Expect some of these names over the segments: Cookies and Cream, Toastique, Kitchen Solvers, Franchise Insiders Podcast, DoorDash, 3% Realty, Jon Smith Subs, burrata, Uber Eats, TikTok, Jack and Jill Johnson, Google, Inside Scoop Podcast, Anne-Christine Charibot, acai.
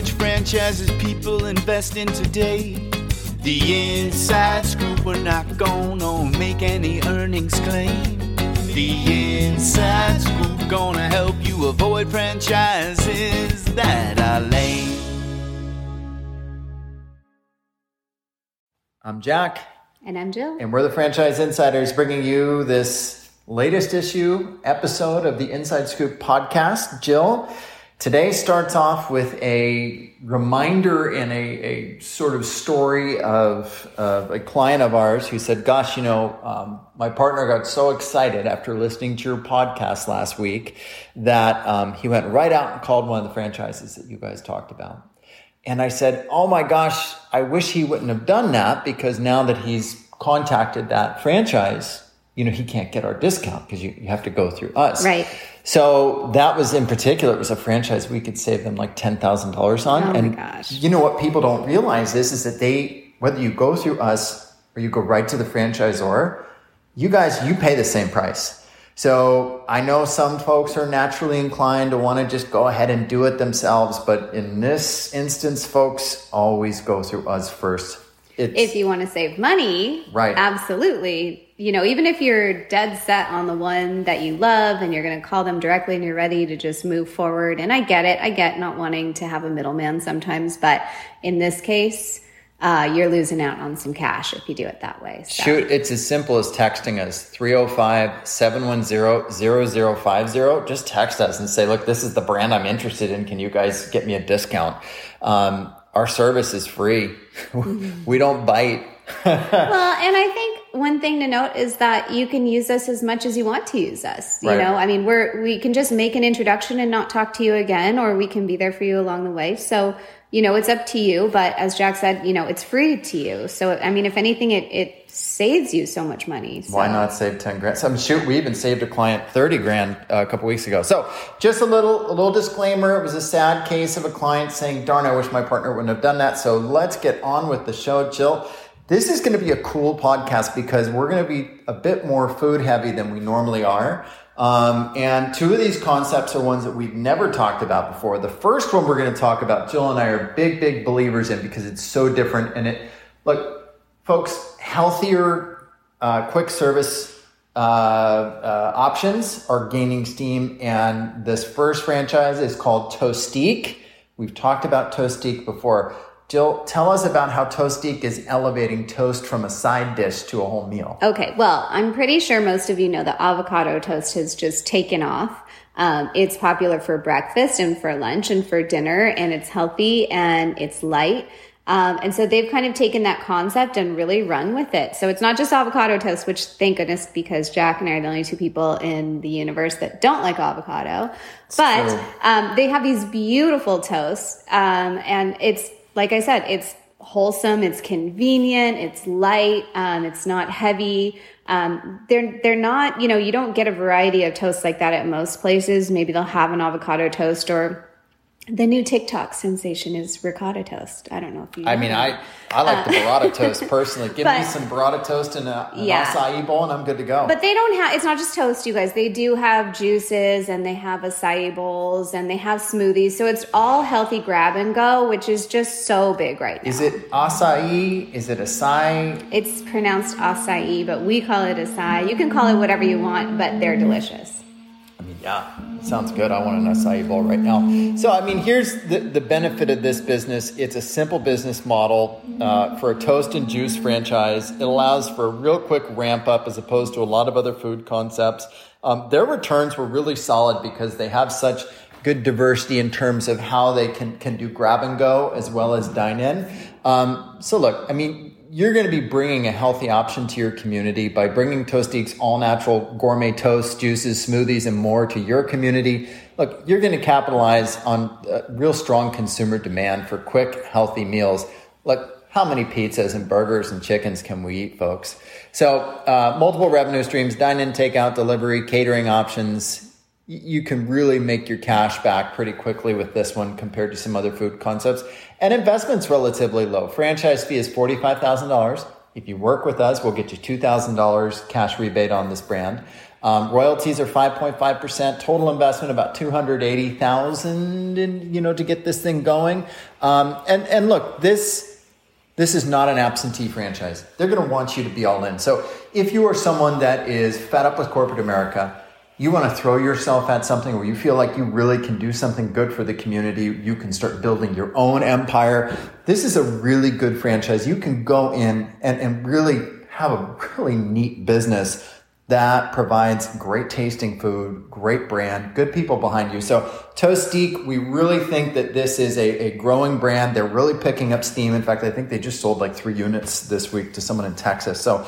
which franchises people invest in today. The Inside Scoop, we're not gonna make any earnings claim. The Inside Scoop gonna help you avoid franchises that are lame. I'm Jack. And I'm Jill. And we're the Franchise Insiders, bringing you this latest episode of the Inside Scoop Podcast. Jill, today starts off with a reminder and a sort of story of a client of ours who said, gosh, you know, my partner got so excited after listening to your podcast last week that he went right out and called one of the franchises that you guys talked about. And I said, oh my gosh, I wish he wouldn't have done that, because now that he's contacted that franchise, you know, he can't get our discount because you have to go through us. Right. So that was, in particular, it was a franchise we could save them like $10,000 on. Oh, and my gosh. You know what people don't realize is that they, whether you go through us or you go right to the franchisor, you pay the same price. So I know some folks are naturally inclined to want to just go ahead and do it themselves. But in this instance, folks, always go through us first. If you want to save money, right? Absolutely. You know, even if you're dead set on the one that you love and you're going to call them directly and you're ready to just move forward. And I get it. I get not wanting to have a middleman sometimes. But in this case, you're losing out on some cash if you do it that way. So. Shoot, it's as simple as texting us, 305-710-0050. Just text us and say, look, this is the brand I'm interested in. Can you guys get me a discount? Our service is free. Mm-hmm. We don't bite. Well, and I think one thing to note is that you can use us as much as you want to use us. You right. know, I mean, we can just make an introduction and not talk to you again, or we can be there for you along the way. So, you know, it's up to you. But as Jack said, you know, it's free to you. So, I mean, if anything, it saves you so much money. So. Why not save 10 grand? So, shoot, we even saved a client 30 grand a couple weeks ago. So just a little disclaimer. It was a sad case of a client saying, darn, I wish my partner wouldn't have done that. So let's get on with the show, Jill. This is going to be a cool podcast because we're going to be a bit more food heavy than we normally are. And two of these concepts are ones that we've never talked about before. The first one we're going to talk about, Jill and I are big, big believers in, because it's so different. And it, look, folks, healthier, quick service options are gaining steam. And this first franchise is called Toastique. We've talked about Toastique before. Jill, tell us about how Toastique is elevating toast from a side dish to a whole meal. Okay, well, I'm pretty sure most of you know that avocado toast has just taken off. It's popular for breakfast and for lunch and for dinner, and it's healthy and it's light. And so they've kind of taken that concept and really run with it. So it's not just avocado toast, which, thank goodness, because Jack and I are the only two people in the universe that don't like avocado. But they have these beautiful toasts, and it's, like I said, it's wholesome, it's convenient, it's light, it's not heavy. They're not, you know, you don't get a variety of toasts like that at most places. Maybe they'll have an avocado toast, or the new TikTok sensation is ricotta toast. I don't know if you know. I mean, I like the burrata toast personally. Give me some burrata toast and an acai bowl and I'm good to go. But they don't have, it's not just toast, you guys. They do have juices, and they have acai bowls, and they have smoothies. So it's all healthy grab and go, which is just so big right now. Is it acai? Is it acai? It's pronounced acai, but we call it acai. You can call it whatever you want, but they're delicious. I mean, yeah. Sounds good. I want an acai bowl right now. So, I mean, here's the benefit of this business. It's a simple business model for a toast and juice franchise. It allows for a real quick ramp up as opposed to a lot of other food concepts. Their returns were really solid because they have such good diversity in terms of how they can do grab and go as well as dine in. So look, I mean, you're going to be bringing a healthy option to your community by bringing Toastique's all-natural gourmet toast, juices, smoothies, and more to your community. Look, you're going to capitalize on real strong consumer demand for quick, healthy meals. Look, how many pizzas and burgers and chickens can we eat, folks? So multiple revenue streams, dine-in, takeout, delivery, catering options. You can really make your cash back pretty quickly with this one compared to some other food concepts. And investment's relatively low. Franchise fee is $45,000. If you work with us, we'll get you $2,000 cash rebate on this brand. Royalties are 5.5%. Total investment about $280,000, to get this thing going. And look, this is not an absentee franchise. They're going to want you to be all in. So if you are someone that is fed up with corporate America, you want to throw yourself at something where you feel like you really can do something good for the community. You can start building your own empire. This is a really good franchise. You can go in and really have a really neat business that provides great tasting food, great brand, good people behind you. So Toastique, we really think that this is a growing brand. They're really picking up steam. In fact, I think they just sold like 3 units this week to someone in Texas. So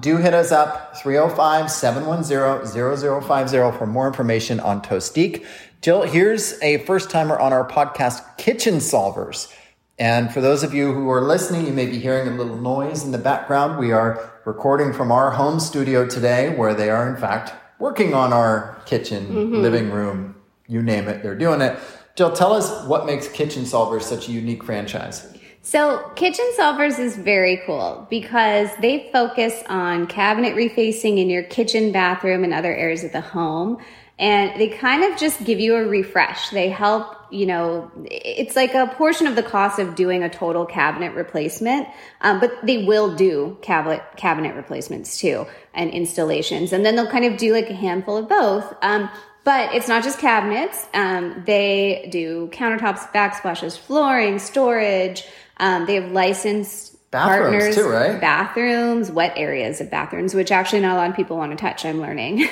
do hit us up, 305-710-0050 for more information on Toastique. Jill, here's a first-timer on our podcast, Kitchen Solvers. And for those of you who are listening, you may be hearing a little noise in the background. We are recording from our home studio today, where they are, in fact, working on our kitchen, living room, you name it, they're doing it. Jill, tell us what makes Kitchen Solvers such a unique franchise. So Kitchen Solvers is very cool because they focus on cabinet refacing in your kitchen, bathroom, and other areas of the home. And they kind of just give you a refresh. They help, it's like a portion of the cost of doing a total cabinet replacement. But they will do cabinet replacements too, and installations. And then they'll kind of do like a handful of both. But it's not just cabinets. They do countertops, backsplashes, flooring, storage. They have licensed bathrooms too, right? Bathrooms, wet areas of bathrooms, which actually not a lot of people want to touch, I'm learning.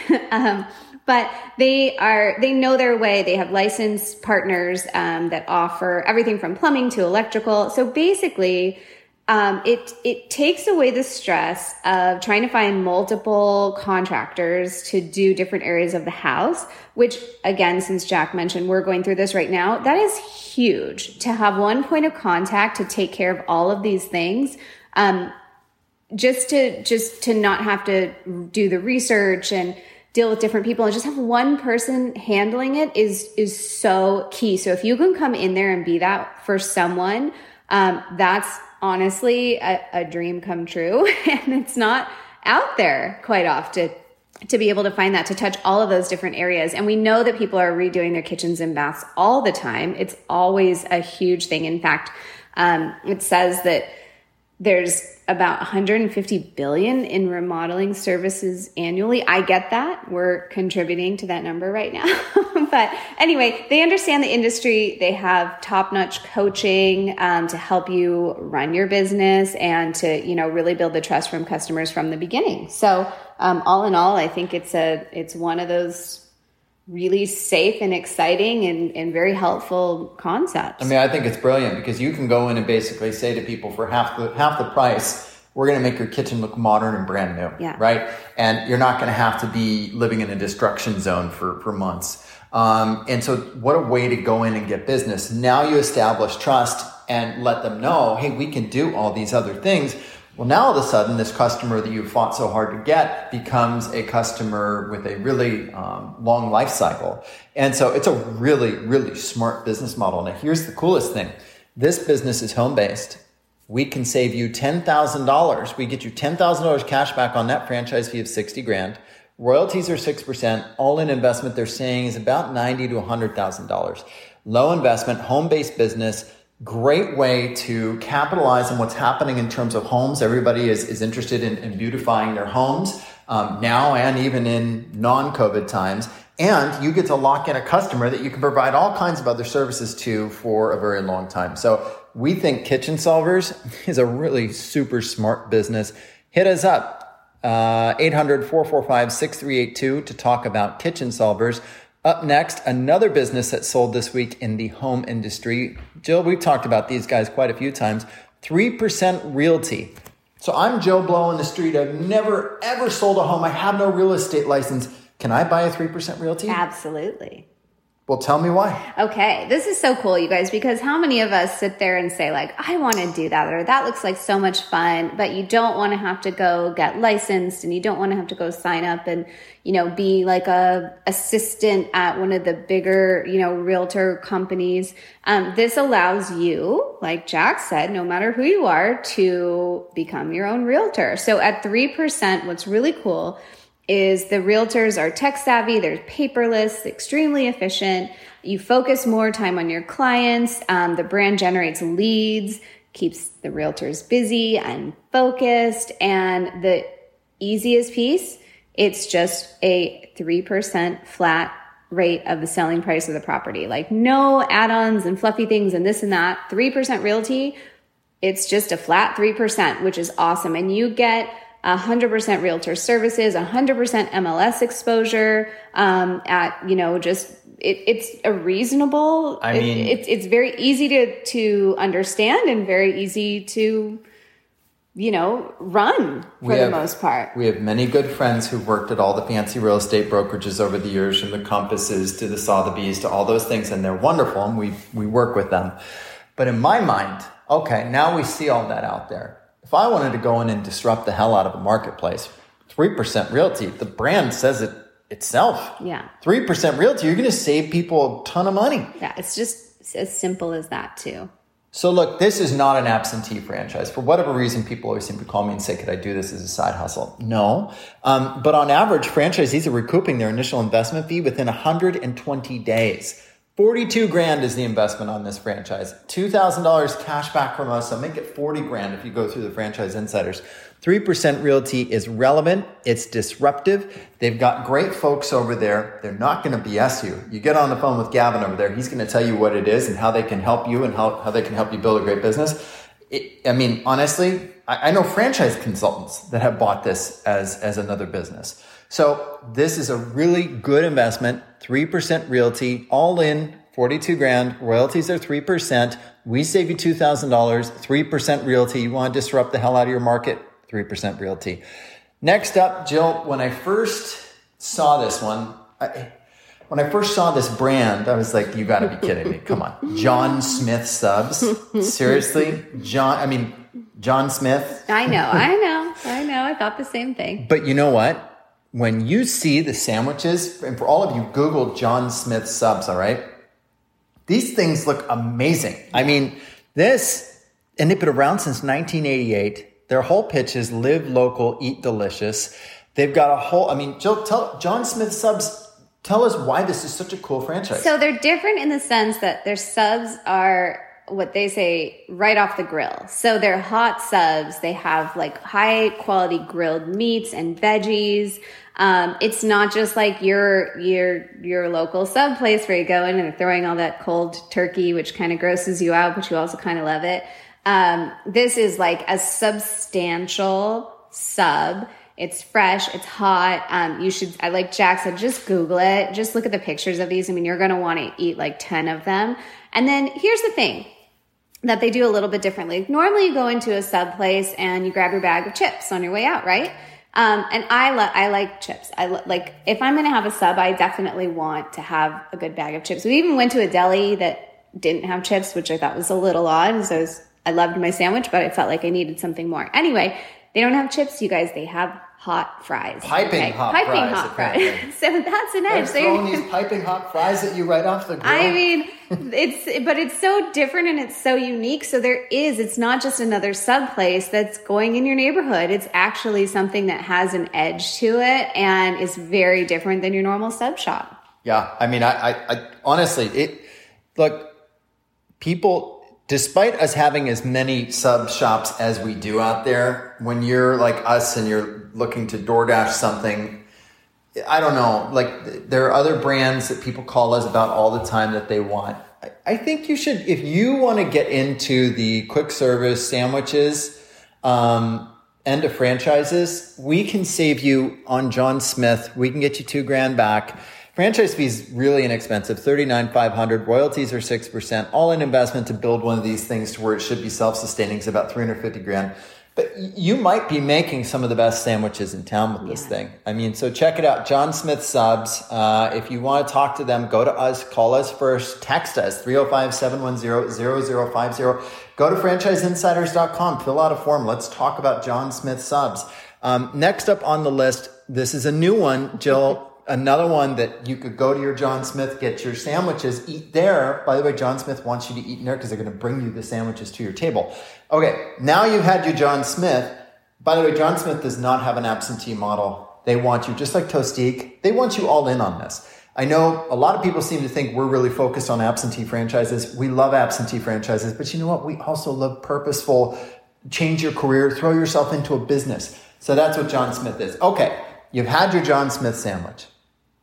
But they know their way. They have licensed partners that offer everything from plumbing to electrical. So basically, it takes away the stress of trying to find multiple contractors to do different areas of the house, which again, since Jack mentioned, we're going through this right now. That is huge to have one point of contact to take care of all of these things. Just to not have to do the research and deal with different people and just have one person handling it is so key. So if you can come in there and be that for someone, that's honestly a dream come true. And it's not out there quite often to be able to find that, to touch all of those different areas. And we know that people are redoing their kitchens and baths all the time. It's always a huge thing. In fact, it says that there's about $150 billion in remodeling services annually. I get that. We're contributing to that number right now. But anyway, they understand the industry. They have top-notch coaching to help you run your business and to, really build the trust from customers from the beginning. So all in all, I think it's one of those really safe and exciting and very helpful concepts. I mean, I think it's brilliant because you can go in and basically say to people for half the price, we're going to make your kitchen look modern and brand new, right? And you're not going to have to be living in a destruction zone for months. And so what a way to go in and get business. Now you establish trust and let them know, hey, we can do all these other things. Well, now all of a sudden, this customer that you fought so hard to get becomes a customer with a really long life cycle. And so it's a really, really smart business model. Now, here's the coolest thing. This business is home-based. We can save you $10,000. We get you $10,000 cash back on that franchise fee of $60,000. Royalties are 6%. All-in investment, they're saying, is about $90,000 to $100,000. Low investment, home-based business. Great way to capitalize on what's happening in terms of homes. Everybody is interested in beautifying their homes now and even in non-COVID times. And you get to lock in a customer that you can provide all kinds of other services to for a very long time. So we think Kitchen Solvers is a really super smart business. Hit us up, 800-445-6382 to talk about Kitchen Solvers. Up next, another business that sold this week in the home industry. Jill, we've talked about these guys quite a few times. 3% Realty. So I'm Joe Blow on the street. I've never, ever sold a home. I have no real estate license. Can I buy a 3% Realty? Absolutely. Well, tell me why. Okay. This is so cool, you guys, because how many of us sit there and say, like, I want to do that, or that looks like so much fun, but you don't want to have to go get licensed and you don't want to have to go sign up and, be like a assistant at one of the bigger, realtor companies. This allows you, like Jack said, no matter who you are, to become your own realtor. So at 3%, what's really cool is the realtors are tech savvy, they're paperless, extremely efficient. You focus more time on your clients. The brand generates leads, keeps the realtors busy and focused. And the easiest piece, it's just a 3% flat rate of the selling price of the property. Like no add-ons and fluffy things and this and that. 3% Realty, it's just a flat 3%, which is awesome. And you get 100% realtor services, 100% MLS exposure at, you know, just it's a reasonable, I mean, it's very easy to understand and very easy to, you know, run for the most part. We have many good friends who've worked at all the fancy real estate brokerages over the years, from the Compasses to the Saw the Bees to all those things. And they're wonderful. And we work with them. But in my mind, okay, now we see all that out there. If I wanted to go in and disrupt the hell out of the marketplace, 3% Realty, the brand says it itself. Yeah. 3% Realty, you're going to save people a ton of money. Yeah, it's just as simple as that too. So look, this is not an absentee franchise. For whatever reason, people always seem to call me and say, could I do this as a side hustle? No. But on average, franchisees are recouping their initial investment fee within 120 days. $42,000 is the investment on this franchise. $2,000 cash back from us. So make it $40,000 if you go through the Franchise Insiders. 3% Realty is relevant. It's disruptive. They've got great folks over there. They're not going to BS you. You get on the phone with Gavin over there. He's going to tell you what it is and how they can help you and how they can help you build a great business. I mean, honestly, I know franchise consultants that have bought this as another business. So this is a really good investment. 3% Realty, all in, $42,000. Royalties are 3%. We save you $2,000. 3% Realty. You want to disrupt the hell out of your market? 3% Realty. Next up, Jill, when I first saw this one, when I first saw this brand, I was like, you got to be kidding me. Come on. Jon Smith Subs. Seriously? Jon Smith. I know. I thought the same thing. But you know what? When you see the sandwiches, and for all of you, Google Jon Smith Subs, all right? These things look amazing. I mean, this, and they've been around since 1988. Their whole pitch is live local, eat delicious. They've got a whole, Jill, tell Jon Smith Subs, tell us why this is such a cool franchise. So they're different in the sense that their subs are what they say right off the grill. So they're hot subs. They have like high quality grilled meats and veggies. It's not just like your local sub place where you go in and they're throwing all that cold turkey, which kind of grosses you out, but you also kind of love it. This is like a substantial sub. It's fresh. It's hot. Like Jack said, just Google it. Just look at the pictures of these. You're going to want to eat like 10 of them. And then here's the thing that they do a little bit differently. Normally you go into a sub place and you grab your bag of chips on your way out, right? And I like chips. Like if I'm going to have a sub, I definitely want to have a good bag of chips. We even went to a deli that didn't have chips, which I thought was a little odd. So I loved my sandwich, but I felt like I needed something more. Anyway, they don't have chips, you guys. They have hot fries. Piping hot fries. So that's an edge. They're throwing these piping hot fries at you right off the grill. But it's so different and it's so unique. So it's not just another sub place that's going in your neighborhood. It's actually something that has an edge to it and is very different than your normal sub shop. Yeah. People, despite us having as many sub shops as we do out there, when you're like us and you're looking to DoorDash something, I don't know, like there are other brands that people call us about all the time that they want. I think you should, if you want to get into the quick service sandwiches and to franchises, we can save you on Jon Smith. We can get you $2,000 back. Franchise fees really inexpensive, $39,500. Royalties are 6%. All in investment to build one of these things to where it should be self-sustaining is about $350,000. But you might be making some of the best sandwiches in town with this thing. So check it out. Jon Smith Subs. If you want to talk to them, go to us, call us first, text us 305-710-0050. Go to franchiseinsiders.com, fill out a form. Let's talk about Jon Smith Subs. Next up on the list, this is a new one, Jill. Another one that you could go to your Jon Smith, get your sandwiches, eat there. By the way, Jon Smith wants you to eat in there because they're going to bring you the sandwiches to your table. Okay, now you've had your Jon Smith. By the way, Jon Smith does not have an absentee model. They want you, just like Toastique, they want you all in on this. I know a lot of people seem to think we're really focused on absentee franchises. We love absentee franchises, but you know what? We also love purposeful, change your career, throw yourself into a business. So that's what Jon Smith is. Okay, you've had your Jon Smith sandwich.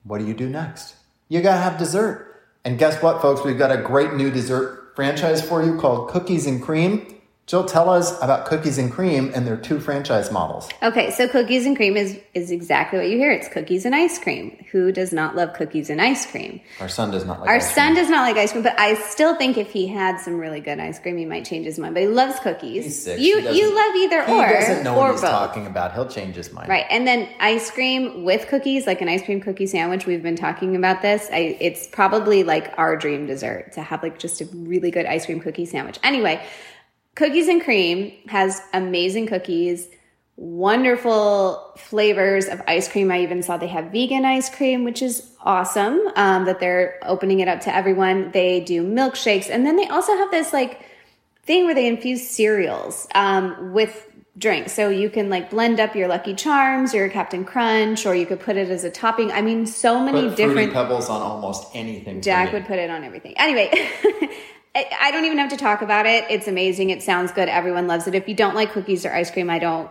What do you do next? You got to have dessert. And guess what, folks? We've got a great new dessert franchise for you called Cookies and Cream. Jill, tell us about Cookies and Cream and their two franchise models. Okay, so Cookies and Cream is exactly what you hear. It's cookies and ice cream. Who does not love cookies and ice cream? Our son does not like ice cream. Our son does not like ice cream, but I still think if he had some really good ice cream, he might change his mind. But he loves cookies. He's six. You love either or. He doesn't know what he's talking about. He'll change his mind. Right, and then ice cream with cookies, like an ice cream cookie sandwich. We've been talking about this. It's probably like our dream dessert to have like just a really good ice cream cookie sandwich. Anyway, Cookies and Cream has amazing cookies, wonderful flavors of ice cream. I even saw they have vegan ice cream, which is awesome, that they're opening it up to everyone. They do milkshakes. And then they also have this like thing where they infuse cereals with drinks. So you can like blend up your Lucky Charms or your Captain Crunch, or you could put it as a topping. I mean, so many different... Fruity Pebbles on almost anything. Jack would put it on everything. Anyway... I don't even have to talk about it. It's amazing. It sounds good. Everyone loves it. If you don't like cookies or ice cream, I don't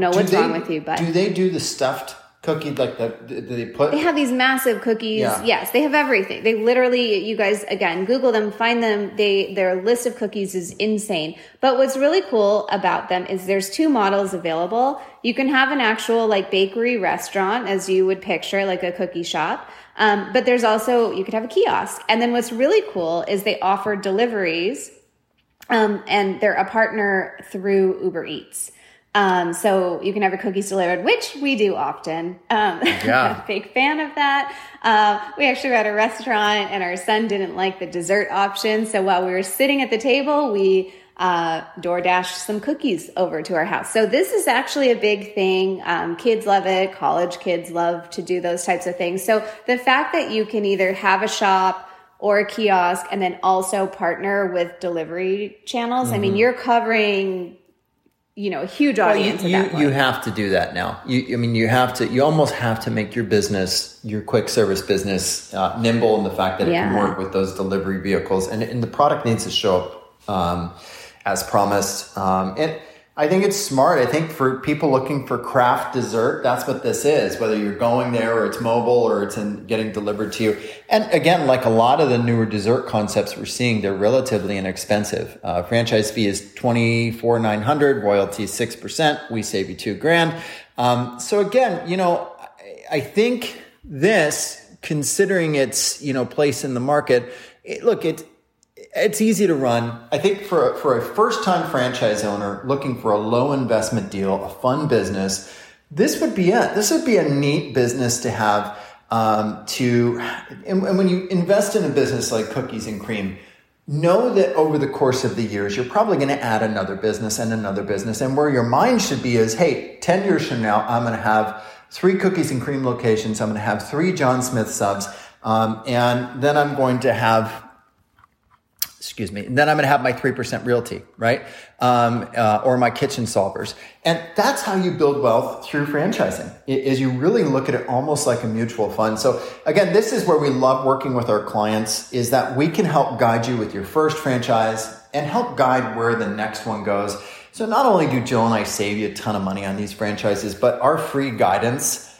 know what's wrong with you. But do they do the stuffed cookie? Like they have these massive cookies. Yeah. Yes, they have everything. They literally, you guys, again, Google them, find them. Their list of cookies is insane. But what's really cool about them is there's two models available. You can have an actual like bakery restaurant, as you would picture, like a cookie shop. But there's also, you could have a kiosk. And then what's really cool is they offer deliveries, and they're a partner through Uber Eats. So you can have your cookies delivered, which we do often. Yeah. I'm a big fan of that. We actually were at a restaurant and our son didn't like the dessert option. So while we were sitting at the table, we DoorDash some cookies over to our house. So this is actually a big thing. Kids love it. College kids love to do those types of things. So the fact that you can either have a shop or a kiosk and then also partner with delivery channels, mm-hmm. I mean, you're covering, you know, a huge audience. Well, at that point. You have to do that now. You almost have to make your business, your quick service business, nimble in the fact that it can work with those delivery vehicles, and the product needs to show up, as promised. And I think it's smart. I think for people looking for craft dessert, that's what this is, whether you're going there or it's mobile or it's getting delivered to you. And again, like a lot of the newer dessert concepts we're seeing, they're relatively inexpensive. Franchise fee is $24,900, royalty 6%. We save you $2,000. So again, you know, I think this, considering its, you know, place in the market, it's easy to run. I think for a first-time franchise owner looking for a low-investment deal, a fun business, this would be it. This would be a neat business to have. And when you invest in a business like Cookies and Cream, know that over the course of the years, you're probably going to add another business. And where your mind should be is, hey, 10 years from now, I'm going to have 3 Cookies and Cream locations. I'm going to have 3 Jon Smith subs. And then I'm going to have... Excuse me. And then I'm going to have my 3% Realty, right? Or my Kitchen Solvers. And that's how you build wealth through franchising, is you really look at it almost like a mutual fund. So again, this is where we love working with our clients, is that we can help guide you with your first franchise and help guide where the next one goes. So not only do Jill and I save you a ton of money on these franchises, but our free guidance,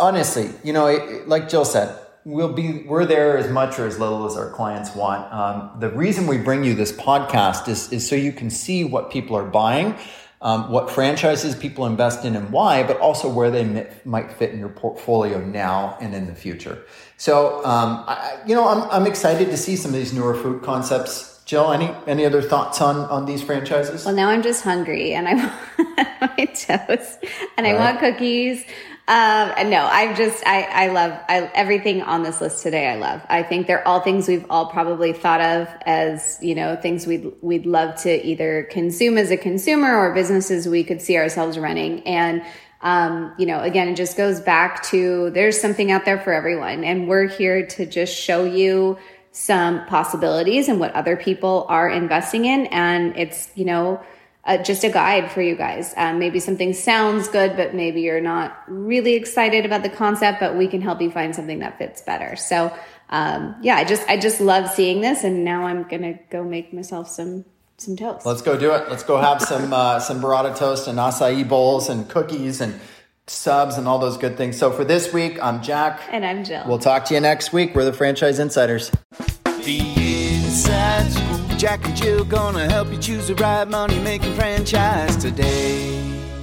honestly, you know, like Jill said, we're there as much or as little as our clients want. The reason we bring you this podcast is so you can see what people are buying, what franchises people invest in and why, but also where they might fit in your portfolio now and in the future. So, I'm excited to see some of these newer food concepts. Jill, any other thoughts on these franchises? Well, now I'm just hungry and I want my toast and I want cookies. I love everything on this list today. I love. I think they're all things we've all probably thought of as, you know, things we'd love to either consume as a consumer or businesses we could see ourselves running. And, you know, again, it just goes back to there's something out there for everyone. And we're here to just show you some possibilities and what other people are investing in. And it's, you know, just a guide for you guys. Maybe something sounds good, but maybe you're not really excited about the concept, but we can help you find something that fits better. So I just love seeing this, and now I'm going to go make myself some toast. Let's go do it. Let's go have some burrata toast and acai bowls and cookies and subs and all those good things. So for this week, I'm Jack. And I'm Jill. We'll talk to you next week. We're the Franchise Insiders. The Inside Scoop. Jack and Jill gonna help you choose the right money-making franchise today.